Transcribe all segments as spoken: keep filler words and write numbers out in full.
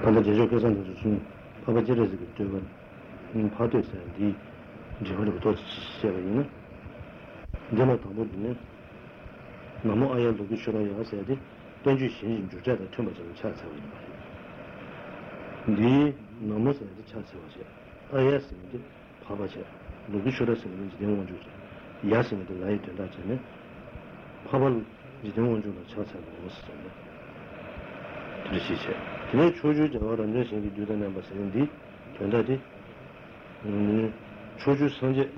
발라 제조 계산도 주신 바바 제레스 그때가 음 파도에서 이 저번에 또 시작이네. 내가 더 못네. 너무 아예 녹이 싫어요 하셔야 돼. 던지 신신 주자가 처음에 좀 찾아서 네 너무 세게 찾아서 아예스인데 바바제 녹이 싫어서 이제 내가 주자. 야스인데 나이 된다 전에 바발 이제 내가 주자 찾아서 왔어. 그러시죠. 근데 초주 저거는 생기 두다는 말씀인데 전달이 음 초주 선제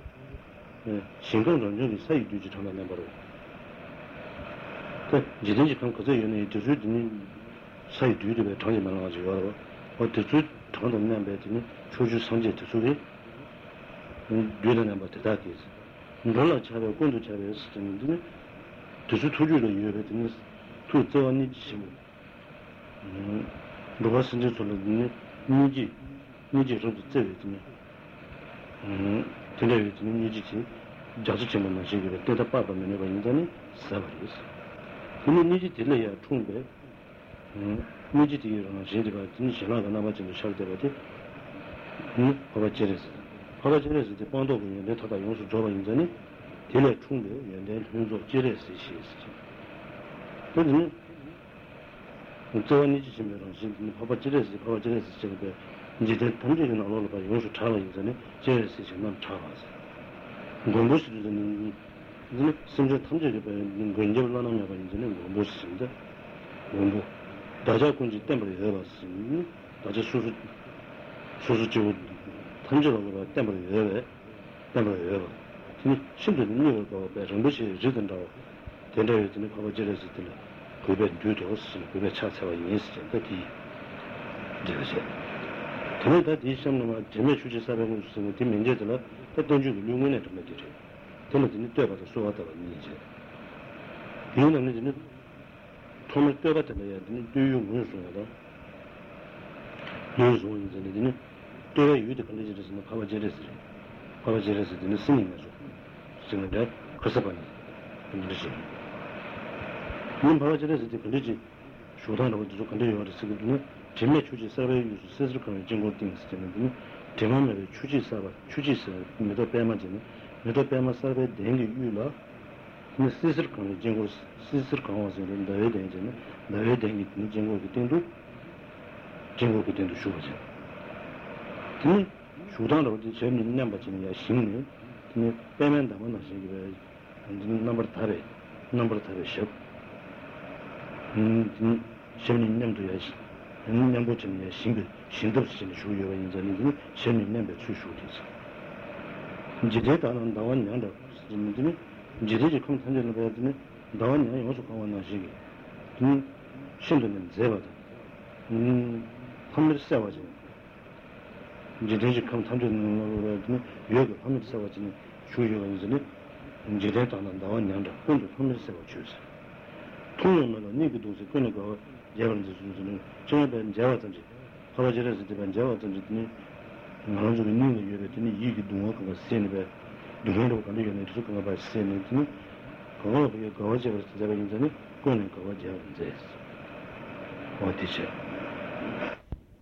신경 전전이 사이 두지 전달해 버려. 그 지든지 평가서 연애 주주들이 사이 두르게 전이 많아 가지고 어때 주 전달면 되더니 초주 선제 주주들이 음 두다는 말도 다 돼서. 놀라 차려 꼰도 차려 쓰는데 주주 초주로 이해되는 투자원이 지금 누가 쓴지 돌렸더니 니지 니지로도 째거든요. 음, 들려있지 니지지 자주치만 마시기로 때다 빠바면 해봐 인자니 싸버리겠어. 근데 니지 들려야 총배 음, 니지 뒤로는 제대로 봤더니 신화가 남아지는 샬대로지 음, 바가 제레스 바가 제레스 때 뻔도군요. 내 타다 용수 줘봐 인자니 들려 총배 연대 용수 제레스 시에서 그러더니 저번에 지시면은 지금 바바질에서 바바질에서 지금 이제 던지는 나로로 봐 요소 차가 있잖아요. 제일 세상만 차가서. 공부시는 이제 심지어 탐지를 봐 근접을 나눠야 되는데 공부시인데 공부 다자 군지 때문에 해봤으니 다자 수수 수수지고 탐지라고 봐 때문에 해래 때문에 해래 지금 심지어는 이걸 봐 배정부시 지든다고 된다고 지금 바바질에서 들려 그게 뉴도스 그게 차차와 인스턴 그게 되죠. 그러다 디셈노마 제메 주제사라는 무슨 문제들아 어떤 주로 용문에 좀 되죠. 그러면 또 봐서 소화다가 이제 이거는 이제 토마 때가 되면 이제 뉴용문을 소화다. 뉴용문이 이제 또 유대 관리들에서 파워제레스 파워제레스 되는 스님이 가지고 지금 다 커서만 그러지. 문 바라지에서 되는지 쇼다는 어디서 근데 여기서 쓰거든요. 제매 추지 사례 유수 스스로 가는 증거들이 있는데 대만의 추지 사례 추지서 메다 빼마지는 메다 빼마 사례 대행이 유라 이 스스로 가는 증거 스스로 가는 데에 대해서는 나에 대행이 있는 증거들이 된도 증거들이 된도 쇼죠. 그 쇼다는 어디 재밌는 남바지는 야 신이 그 빼면 담은 나시기에 안 넘버 타레 넘버 타레 셔 음, 세민님도 야시, 세민님도 좀 야신들, 신덕스는 주요가 인자는 세민님의 추수되죠. 이제 대단한 나왔냐는 거지는 이제 이제 컨텐츠를 보더니 나왔냐 요소 강원나시기. 음, 신도는 제바다. 음, 함일세 와지. 이제 이제 컨텐츠를 보더니 요소 함일세 와지는 주요가 인자는 이제 대단한 나왔냐는 혼자 함일세 와주죠. 통영만은 네그 도시 그러니까 예언자 중에는 저는 제와든지 하와지에서 되면 제와든지 나는 좀 있는 얘기였더니 이게 동화가 세네베 동화로 가는 얘기는 조금 봐 세네니 그거 그게 거저에서 되는 전에 그러니까 거저에서 어디죠?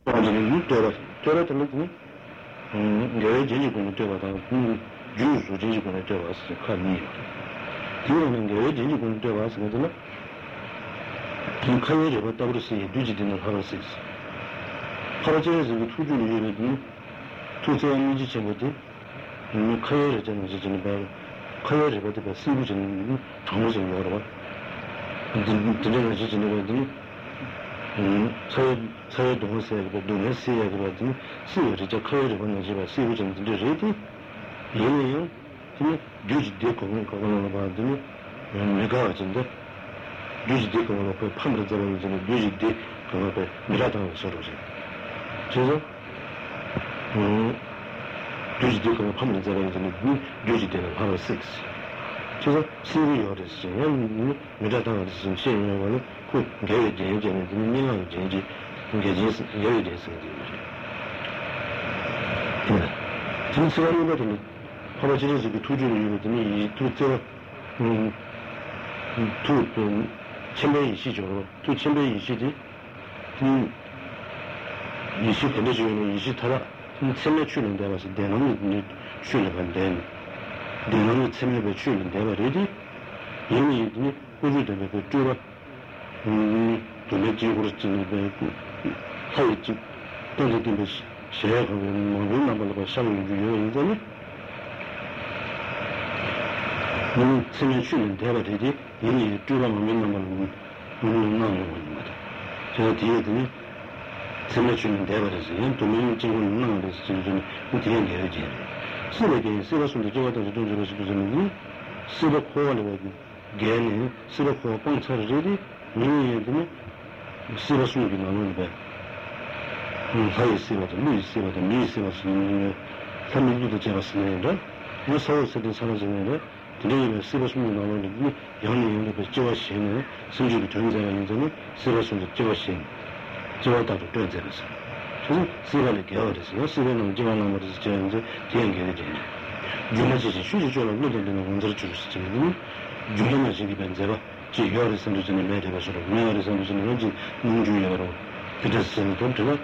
저는 유튜브 저러 들었더니 음 내가 제일 공부 때가 다 유수 제일 공부 때가 왔어. 칸이 그러면 내가 제일 공부 때가 왔거든요. 그러니까 이제 왔다 그랬으니 뒤지는 하면서 있어. 파라제에서 그 투주를 이르는 투자한 이제 뭐지? 음, 카이어를 전에서 전에 봐. 카이어를 받아 쓰고 전에 정보를 여러 봐. 근데 전에는 이제 뭐지? 음, 사회 사회 동호회에 그 동네에 그러더니 쓰여지 저 카이어를 받는 집 쓰고 전에 되지? 얘는 그 뒤지게 거는 거는 봐더니 내가 어쩐데 뉴스디 그거는 그 판매자라는 이제 뉴스디 그거 미라다는 소리지. 그래서 음 뉴스디 그거 판매자라는 이제 뉴스디는 바로 육. 그래서 시리얼에서 미라다는 신체는 그 개의 이제는 미라는 이제 그게 이제 개의 됐어. 네. 진짜로 이거는 바로 진짜 그 투주를 이거더니 이 투자 음 투千倍以西左右，对千倍以西的，嗯， 이십 근데 지금 이십 타라 셈에 출는 데 가서 대놈이 출는 건데 대놈이 셈에 출는 데가 되지 이미 이제 꾸준히 그 줄어 음 도매지 그렇지는 되고 하이지 되게 되면 제가 뭐 남을 거 살려 주는 거는 음 셈에 출는 데가 되지 이미 줄어만 맨날 뭐 그런 거는 제가 뒤에 되니 semmočin devarese yen tumen chingun nang des chingun utien geje sire ge sire sunde jega de do jero suzeni sire khole wegi gene sire ko pon charjeri ni dine sire sunde nanon be ni sai sire de ni sire de ni sire sunde sammi de jera sunde de no sao se de sao sunde de ni sire sunde nanon de yani de be jeo shene sunju de tonza yani sire sunde jeo shene 저다도 던져서 저는 시간을 겨울에서 시간을 지나는 거를 지는데 되게 되게 주무시지 휴지조로 넣는 건들 주무시지 주무시지 변제로 지겨울 선생님이 매대로 매대로 선생님이 문주여로 그래서 컨트롤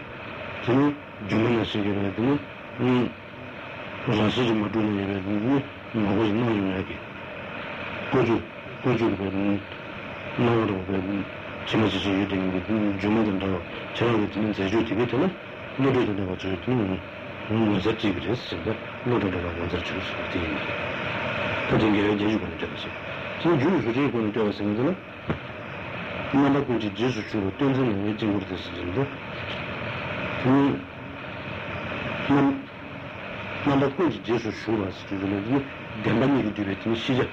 그 주무시지를 해도 음 그래서 좀 모두를 해도 뭐고 있는 얘기 고주 고주를 보면 나오는 거는 지무지지 유대인 주문한다고 저한테 듣는 제주 되게 되나 노래도 내가 저기 듣는 음 저기 그랬어 노래도 내가 먼저 줄 수도 있는 그게 이제 주고 있어요 지금 주로 저기 보는 게 없으면은 이만한 거지 제주 주로 던지는 게 지금 그랬었는데 음 이만한 거지 제주 주로 쓰는 게 담당이 되겠지 시작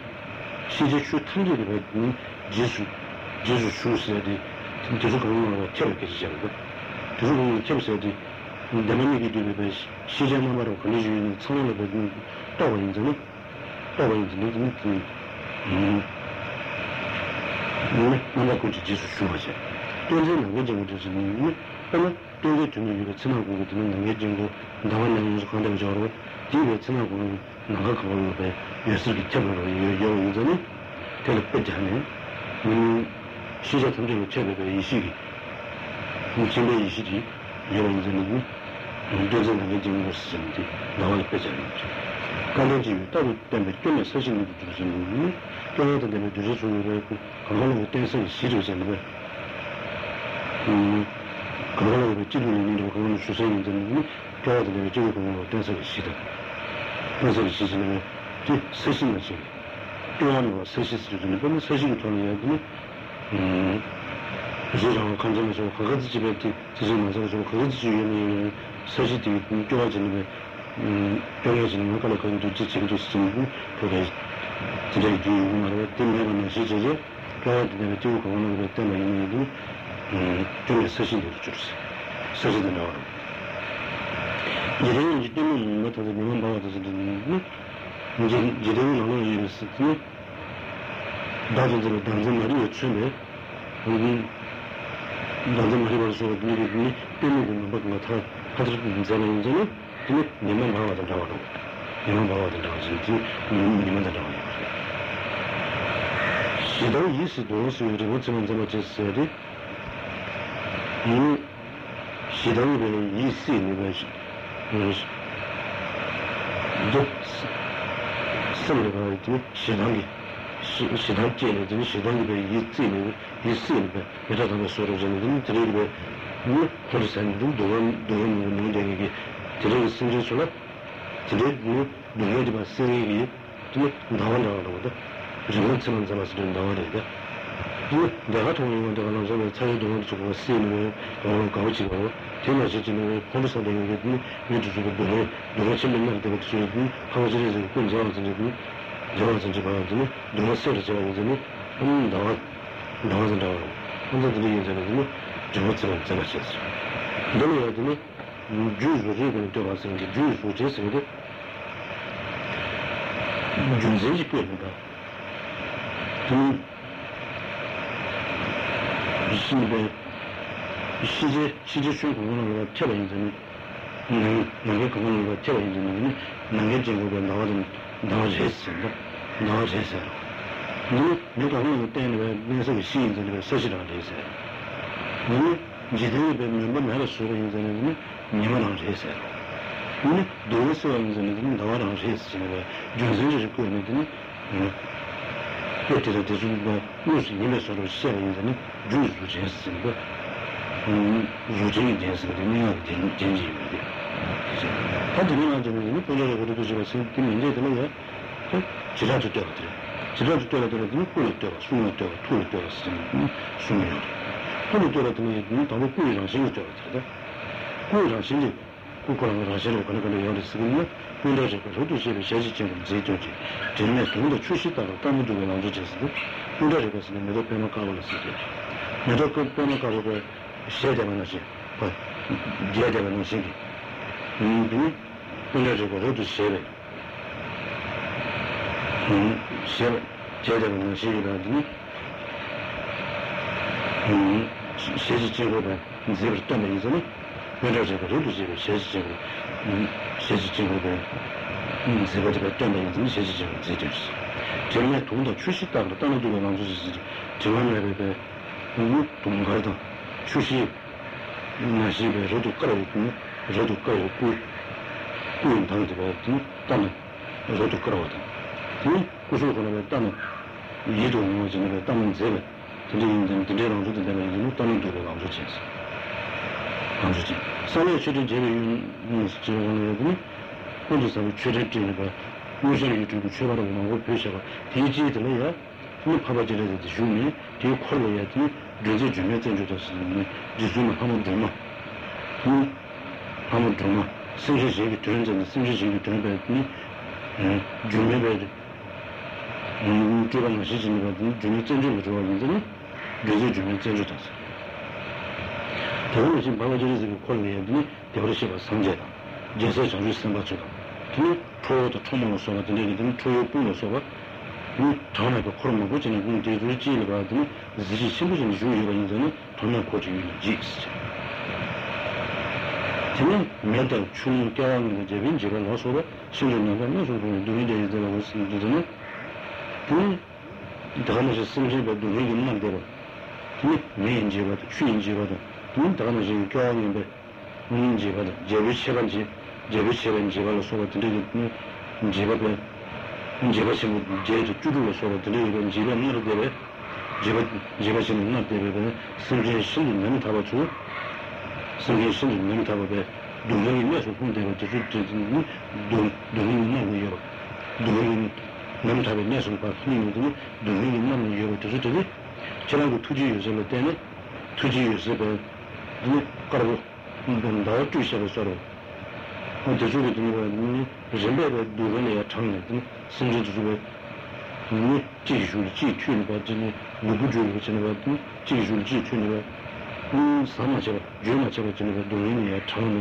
시작 주 틀리게 되는 제주 제주 수세디 인터넷으로 체크해지잖아요. 그리고 체크해지 담임이 되는 시장만 바로 걸리는 처음에 되는 떠오르는 떠오르는 느낌. 음. 뭔가 고치 제주 수세. 또는 이제 뭐든지 그러면 또 이제 주는 이거 지나고 되는 게 정도 나와는 이제 관계가 저러 뒤에 지나고 나가 가는 게 예술이 체크로 요요는 텔레포트하네. 음. 시작 점점 체력에 의식이 무침의 의식이 이런 점은 운전하는 점으로 쓰는데 나와야 되잖아요. 관련지 따로 때문에 좀 서신도 들으시는 경우도 되면 주제 중에 있고 그걸로 어때서 시도잖아요. 음 그걸로 지금 이런 거는 주제는 되는데 경우도 되면 지금 그걸로 어때서 시도 그래서 시도는 즉 서신을 지금 또한 서신을 주는 거는 서신을 통해야지 음, 그래서 감정에서 그것이 집에 지지면서 좀 그것이 유연히 서식이 좋아지는 음, 좋아지는 거를 그것도 지지도 쓰고 그래 그래도 말에 때문에 시제제 그래도 좀 그런 것 때문에 이미 음, 좀 서식이 줄었어. 서식이 나와. 이런 이때는 뭐 다들 이런 거 가지고 있는 이제 이제는 어느 일을 쓰고 다른들 다른 말이 없으면 우리 다른 말이 벌써 미리 때문에 뭐 같아 가지고 전에 전에 근데 내만 봐야 된다고 내만 봐야 된다고 진짜 내만 된다고 시도 이시도 수요일에 어쩌면 좀 어쨌어리 이 시도는 이시는 거지 즉 선배가 이제 시도는 시단계는 되니 시단계에 있지는 있으니까 그래서 소로전은 드리고 뭐 그래서는 도원 도원이 되게 드리는 순서로 드리고 뭐에 맞서 이게 또 나와라고 그러다. 그래서 저는 잡아서 나와라니까. 또 내가 통행을 내가 저는 차에도 저거 쓰는 어 가지고 제가 지금 콘서트 되는 게 유튜브 보고 내가 실력을 되게 쓰고 하고서 이제 군자로 되고 저한테 저한테 너무 서서히 저는 음 나와 나와서 나와. 근데 되게 저는 저것처럼 제가 했어. 너무 어디니 주주로 이거 또 가서 이제 주주 제스를 주주지 그거다. 음 이심에 시제 시제 출구는 내가 처음 이제는 음 내가 그거는 내가 처음 이제는 내가 제가 나와서 나오셨습니다. 나오셨어요. 누가 누가 때문에 내가 시인들을 쓰시라고 했어요. ciddi bölümlerinde Mehra Sure imzalarını Yaman Hoca'ya serdi. Yani doğrusu var imzalarını Davar Hoca'ya serdi. Gözleri çocuk görmediğini ötede de zulba Yusuf Yeme Sorucu serdi imzalarını Cüz Hoca'ya serdi. Hoca'yı serdi. Ne yaptığını genci yaptı. Hadi ben amcamızın kolları kodu düzülesi dinleyince etmez ya. Çıra tutuyor hatırı. Çıra tutuyor hatırı dediğini kul tutuyor, sunu tutuyor, tuğul tutuyor sistemini sunuyor. Kulu turatını yediğini tabi kuyudan şimdi turatırdı. Kuyudan şimdi kukuranlar aşırı okana kadar yavru sıkılıyor. Kuyudan şakası o düşeyle şarjı çevirme zeytin önce. Çevirme ettiğini de çüşit taraftan bu duygulan amcacasıdır. Kuyudan şakasını medok peyma kavalası diyor. Medok peyma kavalası şey demen aşı. Diye demen aşı ki. Yediğini kuyudan şakası o düşeyle. Şey demen aşı ilerdiğini. Sesi çevirme zibirtten de insanı Mönderce kadar oldu zibir, sesi çevirme Sesi çevirme zibirtten de insanı sesi çevirme zeytiriz Cemiyet tuğunda şu şıklarla tanı duyuyor namzı sizi Cemiyet bebe Onu tuğungardan Şu şık Nasibe rödu karavetini Rödu karavet kuy Kuyun tanı dibayetini Tanı rödu karavetin Değil kusul konu be tanı Yedi olma acını be tanı zibir 드림은 드림으로 되는 것도 나오죠. 나오죠. 산에 주된 재료는 지원을 혼자서 추적되는 거. 무슨 일도 추가로 나오고 표시가 대지들이야. 그 파바지를 해서 주면 뒤에 콜로야지 되게 주면 된다는 지수는 하면 되나. 그 하면 되나. 심지어에 되는데 심지어에 되는데 주면 음 그런 시즌이 거든 주민 전주로 들어가는데 그래서 주민 전주 다. 그리고 지금 바바지리스의 콜리아들이 대우시바 상제다. 제서 전주스는 맞추다. 그 프로도 토모로서 같은 얘기들은 토요뿐로서 봐. 이 전에도 그런 거 전에 그 대주를 지를 봐도 지지 신부진 주의가 있는데 돈을 고지는 지스. 지금 매달 주는 때랑 이제 빈지가 나서서 신경을 내면서 돈이 되더라고 있는데 그 다음에서 심지어 누리는 만들어. 그 메인지가 추인지가 그 다음에서 교환인데 문제가 제비시간지 제비시간지가 소거들이 문제가 문제가 심지어 제주 주로 소거들이 제가 늘어대래. 제가 제가 심지어 늘어대래. 심지어 신문에 담아주고 심지어 신문에 담아대. 누리면서 혼대로 주주들이 누리는 거예요. 누리는 너무 답이 내서 봐. 힘이거든요. 눈이 있는 이유로 저기 저라고 투지 요소를 때는 투지 요소를 눈 걸고 눈 더 주셔서 서로 어제 주로 들어가는 전례가 누구냐 창내든 심지주로 눈이 지주를 지추는 거든요. 누구 주로 지는 거든 지주를 지추는 거. 음 사마저 주마저 지는 거 눈이야 창내.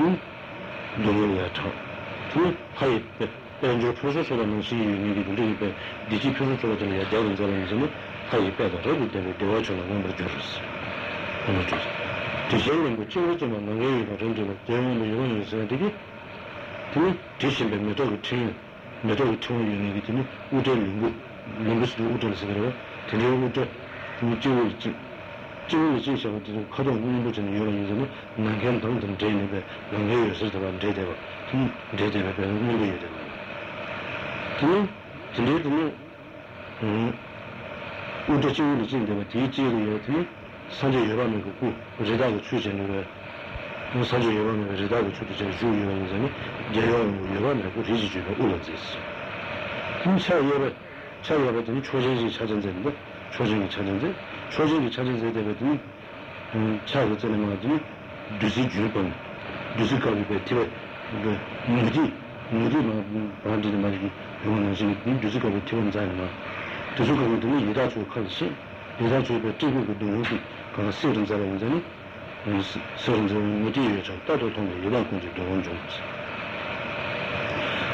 음 눈이야 창. 그 하이 이제 프로세서라는 시기를 돌리니까 디지 프로세서라는 게 되는 사람은 거의 빼더라도 되게 되어줘라 뭔가 줄었어. 그러면 좀 디제이는 그 친구들만 너희가 전제로 대응을 이런 있어야 되게 그 디신의 메도를 친 메도를 통하는 얘기 때문에 우대는 뭔가스도 우대에서 그래요. 대응부터 우주를 지금 지금 지금 가장 문제는 이런 이유는 난간 당장 되는데 너희가 스스로 되대고 그 되대고 그런 게 되고 그 진리들은 음 우도치우는 진리가 뒤지고요. 그 사제 여러분이 그 우리다고 추진을 그 사제 여러분이 우리다고 추진을 주의하는 사람이 제여는 여러분이 그 뒤지지도 올라지 있어. 진짜 여러 차여러분이 초진이 찾은데 초진이 찾은데 초진이 찾은데 되거든. 음 차고 되는 거지. 뒤지 줄건 뒤지 거기에 뒤에 그 뭐지? 뭐지? 반드시 말이지. 그러면 이제 뉴스가로 튀어나잖아. 뉴스가로 되면 얘가 줄 것이 얘가 줄에 뜨고 그 눈이 그 쓰는 사람이잖아. 쓰는 사람이 어디에 저 따도 동네 얘가 군지 도는 줄 알았어.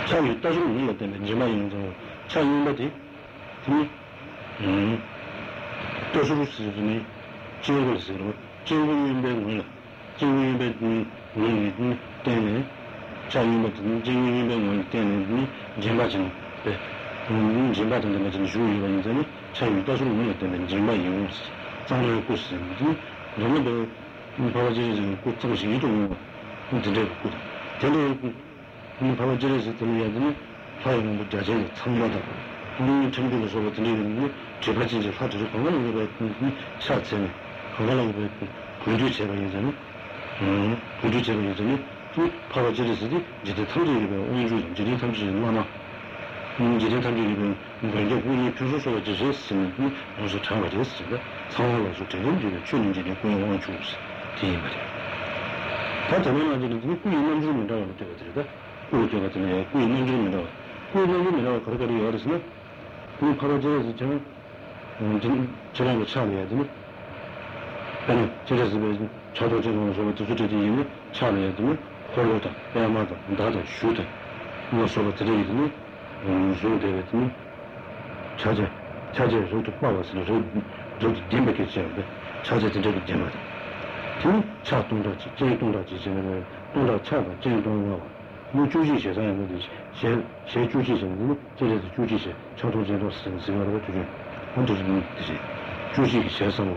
자기 따지는 이유 때문에 이제만 있는 거. 자기는 뭐지? 음. 도서로 쓰더니 지역을 쓰고 지역을 인벤을 지역을 인벤을 인벤을 때문에 자기는 뭐든 지역을 인벤을 때문에 제마진 네. 음, 제마진데 맞은 주의가 있는데 자유가 좀 있는데 제마 이용스. 자유의 고스는 너무도 바라지에서 꼭 조금씩 이동을 드렸고, 대놓고 바라지에서 들어야 되니 화해는 못 자세히 탐나다. 국민 정부로서 들리는데, 제발 진짜 화두를 건강하게 봤더니, 차체는 건강하게 봤고, 군주체방에서는, 음, 군주체방에서는 또 바라지에서도 이제 탐지리가 온주, 이제 탐지리는 많아. 이제 탐지리가 이제 우리 교수소가 제시했으니, 무슨 장가 됐습니다. 상황으로서 대전지를 주는 지를 공용을 주고 있어. 뒤에 말이야. 다 대면하지는 꾸이 남주는 나가고 되거든요. 꾸이 같은 애, 꾸이 남주는 나가. 꾸이 남주는 나가, 거리거리 열었으나, 그 바로 저에서 저는, 저런 거 참여해야 되니? 아니, 저래서 저도 저런 소리도 수제되니, 참여해야 되니? 홀로다, 애마다, 나다, 슈다. 뭐 소리 들리더니, 소리 되거든요. 자제, 자제, 저도 막았으니, 저기 댐백했지 않은데, 차제든 저기 댐하다. 등, 차 동작지, 제 동작지, 제는 동작 차가, 제 동작하고, 뭐 주시세, 사람들이, 제, 제 주시세는, 제에서 주시세, 차도제로 쓰는 생각을 해주죠. 혼자서는 되지. 주식이 세상은,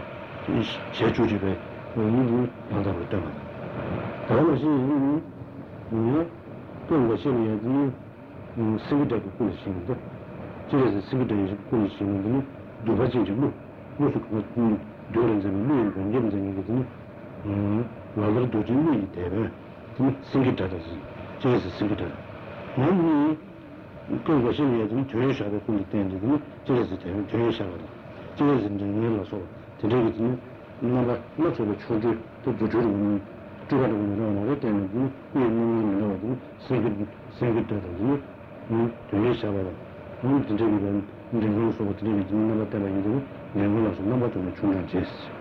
제 주식에, 이걸 만나고 있다. 다음 것이, 뭐냐? 또 것이, 뭐냐? 쓰게 되고 꾸릴 수 있는데, 제에서 쓰게 되고 꾸릴 수 있는데, 누가 진짜 뭐, 무슨 그 도련자 밀린 건전쟁이거든요. 음, 나를 도진이 되네. 그 생기다다지. 저에서 생기다. 아니, 그 것이야 좀 조회사가 공개된다더니 저에서 되는 조회사가. 저에서 인정해서 되거든요. 내가 맞춰서 주주 또 주주는 주가는 뭐라고 되는지 얘는 뭐라고 생기 생기다다지. 음, 조회사가. 음, 진짜는 인정을 써서 되는 내가 때문에 내물어서 넘어지는 중요한지였어.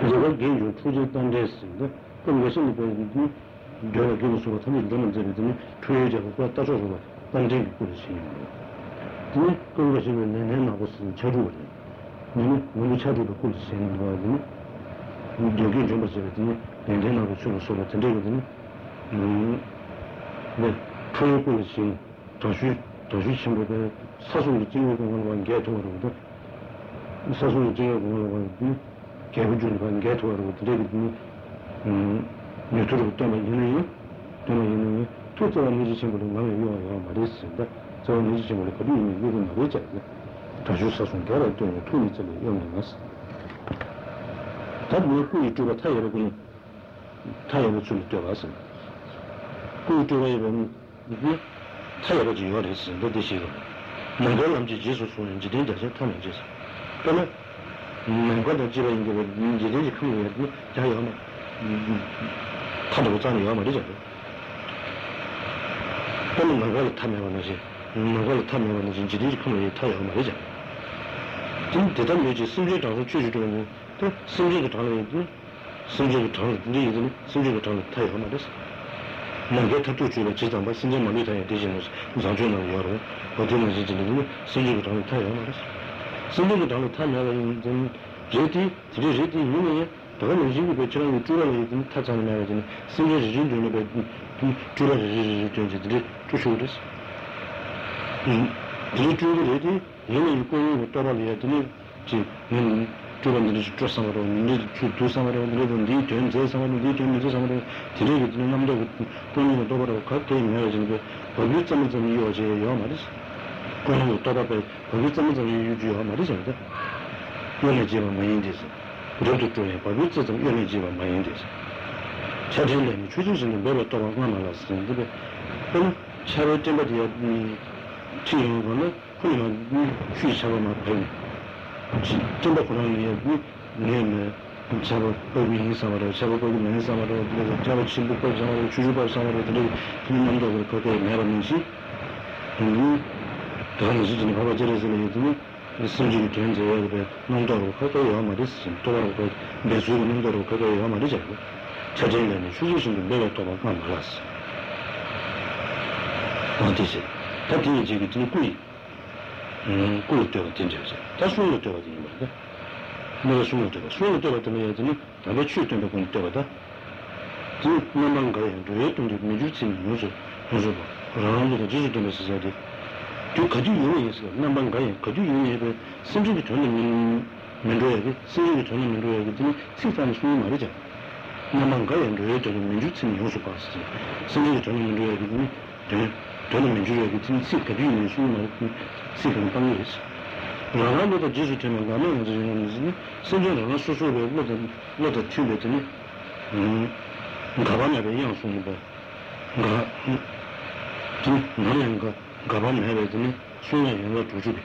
그래서 개인적으로 투자했던 데였습니다. 그럼 예전에 보여주니 여러 개인적으로 탐이 일어난 자리들이 투여자가 따져서 난쟁이 꼬리치는 거예요. 그런 것이 왜 내내하고 쓰는 자료거든요. 너는 우리 자료를 꼬리치는 거거든요. 여기 좀 봤었거든요. 내내하고 쓰는 소리 같은 데거든요. 음, 네, 투여 꼬리치는 다시 다시 친구들 사소를 찍는 거는 개토하고도 사소를 찍는 거는 개부주는 건 개토하고도 되거든요. 음, 유튜브 때문에 이놈이 때문에 이놈이 투자한 이제 친구들 나면 요요 말했습니다. 저 이제 친구들 거기 있는 이건 뭐지? 다시 사소를 개라 또 투니 전에 영향났어. 다들 그 유튜브 타이어로 그 타이어로 줄 때가서 그 유튜브에 보면 이게 타이어로 지어야 됐습니다. 대신 남자남지 지수수는 지대인자세 타면지세. 그러면 남과도 지배인계는 지대인지 큰거였고 자연은 타도 못하는 이와 말이죠. 그러면 남과를 타면 하지 남과를 타면 하지 지대인지 큰거에 타야 말이죠. 지금 대단 요지 심지어 당선 취지로는 또 심지어 당선이든 심지어 당선이든 심지어 당선 타야 말이죠. 남과 타도 주로 지단과 심지어 많이 타야 되지는 우상주는 여러 어디는 지지는 생기고 당을 타요 말았어. 생기고 당을 타면은 제티 제티 유명해. 다른 지구 배치랑 줄을 이렇게 타자는 말이지. 생기지 진주는 배 줄을 지지 지지 추출됐어. 음, 이 줄을 이렇게 얘는 이거는 따라야 되니 지는 줄은 이제 조상으로 이제 조상으로 이제 된 제상으로 이제 이제 상으로 들리게 되는 남도 본인의 도발을 갖게 이어지는 거기 점에서 이어져요 말았어. 그러면 따라가요. 거기 점에서 유지하고 말이죠. 연애 집안 마인드에서. 그래도 좋아요. 거기 점에서 연애 집안 마인드에서. 자신이 주진수는 매번 떠가고 말았어요. 근데 그럼 차로 때마다야 튀는 거는 그냥 휴식하고 말아요. 진짜 그런 이야기 내내 자고 거기 인사하러 자고 거기 인사하러 그래서 자고 친구 거기 자고 주주발 상으로 들이 힘난다고 그렇게 내려는지 다른 수준이 바로 저래서는 요즘에 성질이 된지에 농도로 커져야 말이지. 도로가 매수 농도로 커져야 말이지. 자전거는 수준이 매우 도박만 몰랐어. 어디지? 다른 지역이 좀 꾸이. 음, 꾸이 때가 된지였어. 다 수능 때가 되는 건데. 내가 수능 때가. 수능 때가 되면 이제는 내가 취업된 건 때가다. 그 내만 가야 돼. 또 미주친 무슨 무슨 그런 거 지지도 메시지 그 가지고 있어요. 남방가에 가지고 있는 게 심지어 저는 민도에게 쓰레기 전에 민도에게 드니 식사는 숨이 말이죠. 나만 가야 민도에게 되는 민주층이 여기서 봤었지. 쓰레기 전에 민도에게 드니 되는 민주에게 드니 식사도 있는 숨이 말이죠. 식사는 방해했어. 나라보다 지수 때문에 가면 어제 이러는지 선전하나 수술을 얻어 얻어 튀어버더니 음 가방에 그냥 숨이 봐. 나 너는 가 가방에 해버더니 숨이 연락 두지.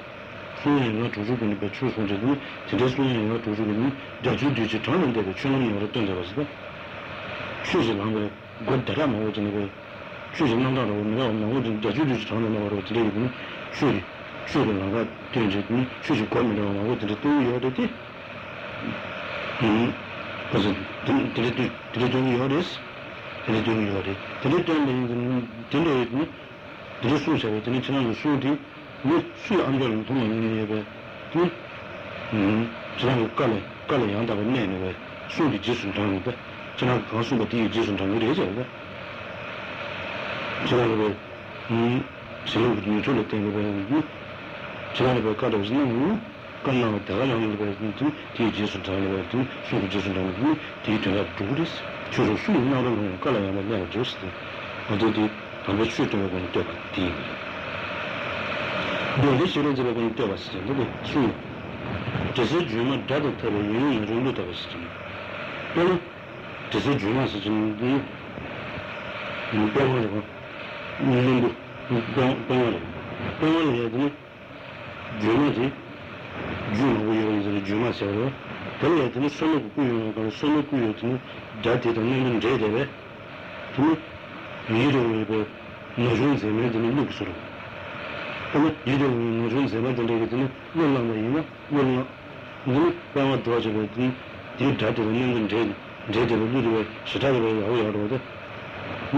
소년과 도주군이 배출 손재들이 제대 소년과 도주군이 자주들이 타는 데에 추는 일을 했던 데가 있어. 추진하는 거 곧다라 모든 거 추진하는 거로 내가 모든 자주들이 타는 거로 들리고 추리 추리는 거 되지니 추진 고민하는 거 들이 또 요래지. 음. 그래서 들이 들이 들이 요래스. 들이 요래. 들이 때문에 들이 들이 소세에 들이 지나는 소리 무수 안전 동행이 되고 또 저랑 깔래 깔래 양다고 내는 수리 지수 당도 저랑 가수가 뒤에 지수 당도 되죠. 저랑 음 저랑 유튜브 때문에 그 저랑 그 가도는 건너다 가는 거 뒤에 지수 당도 되고 수리 지수 당도 뒤에 둘이 주로 수리 나오는 깔래 양다고 just 어디 담배 추도 건데 뒤 Dove si rende con te la stessa, dove su. Te se giù ma dato te lo io non lo dato sto. Però te se giù ma se non di non parlo di non non parlo. Parlo di di giù ma di giù ma voglio dire giù ma se lo. Però te ne sono qui io con sono qui io tu date da non date deve. Tu io devo non giunse me di luxo. 이런 세마들 얘기들은 몰라요. 몰라. 늘 방어 도와주거든. 뒤 다들은 된 제대로 누르고 시작을 하고 여러분들. 이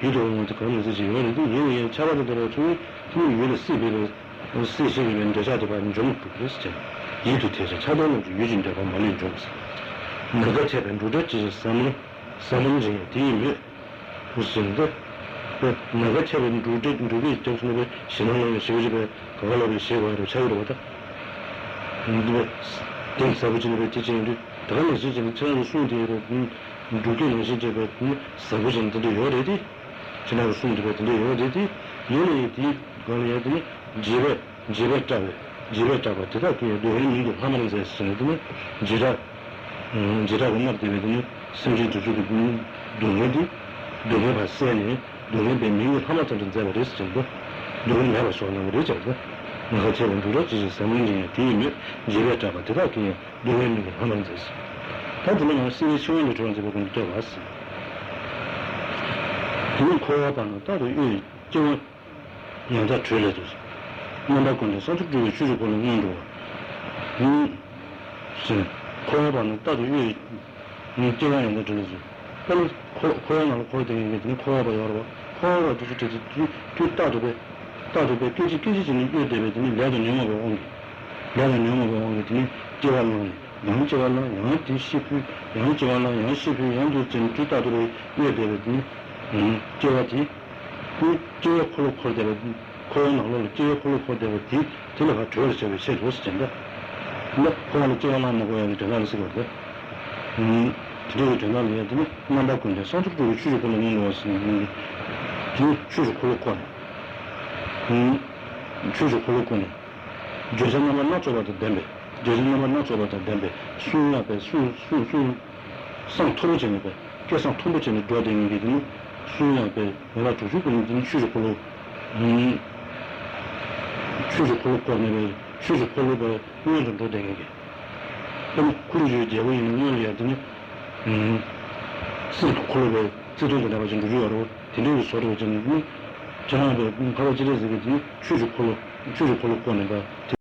이런 것도 가면서 지원을 이런 차라리 들어서 그 위를 쓰비를 쓰시는 대사도 받는 좀 그랬죠. 이도 대사 차단을 유진되고 많이 좀 내가 제대로 도대체 삼은 삼은지 뒤에 무슨데 내가 제대로 도대체 도대체 정신을 신앙을 세우지고 그걸로 세워로 차우로다 근데 대사부진의 대진이 다른 지진이 처음 순대로 누구는 지제가 사부진들이 요래디 지난 순대들이 요래디 요래디 거래디 지배 지배자가 지배자가 되게 되는 게 하면서 쓰는데 지라 지라 오늘 되는 심지 주주도 되는데 되게 봤으니 되게 되는 하면서 잡아냈을 정도 되는 하면서 하는 거죠. 내가 제가 들었지 삼 년이 뒤에 제가 잡았다가 그 노래는 하면서 다들은 시리 쇼를 좀 제가 좀 들어봤어. 그리고 코어반도 따로 이 좀 양자 줄여줘. 뭔가 근데 선택적으로 주로 보는 운동. 음. 저 코어반도 따로 이 제가 양자 줄여줘. 그럼 코어는 거의 되는 코어가 여러 코어가 두 개 두 따로 다들 배지 깨지는 게 되거든요. 내가 너무 보고 내가 너무 보고 되니 제발로 너무 제발로 너무 뒤시고 너무 제발로 너무 시고 너무 좀 뒤다들 왜 되거든요. 음 제가지 그 제가 콜콜 되거든. 코로나로 제가 콜콜 되거든. 제가 저를 제일 좋습니다. 근데 코로나 제가만 거야 되는 거거든. 음 그리고 저는 얘들은 만나 군데 선적도 주주분이 있는 거였으니 주 주주 콜콜 음, 주주 그룹군이 조선나만 낮춰봐도 됨배 조선나만 낮춰봐도 됨배 수납에 수수수 상토로지는 거 계속 토로지는 도와드리는 일이니 수납에 내가 주주군이 주주 그룹 음 주주 그룹군이 주주 그룹에 의견을 도대는 게 그럼 그룹이 되고 있는 일이야 되니 음 주주 그룹에 주주도 내가 좀 주주로 되는 소리를 좀 저는 가로질에서 주주콜로 주주콜로 꺼내가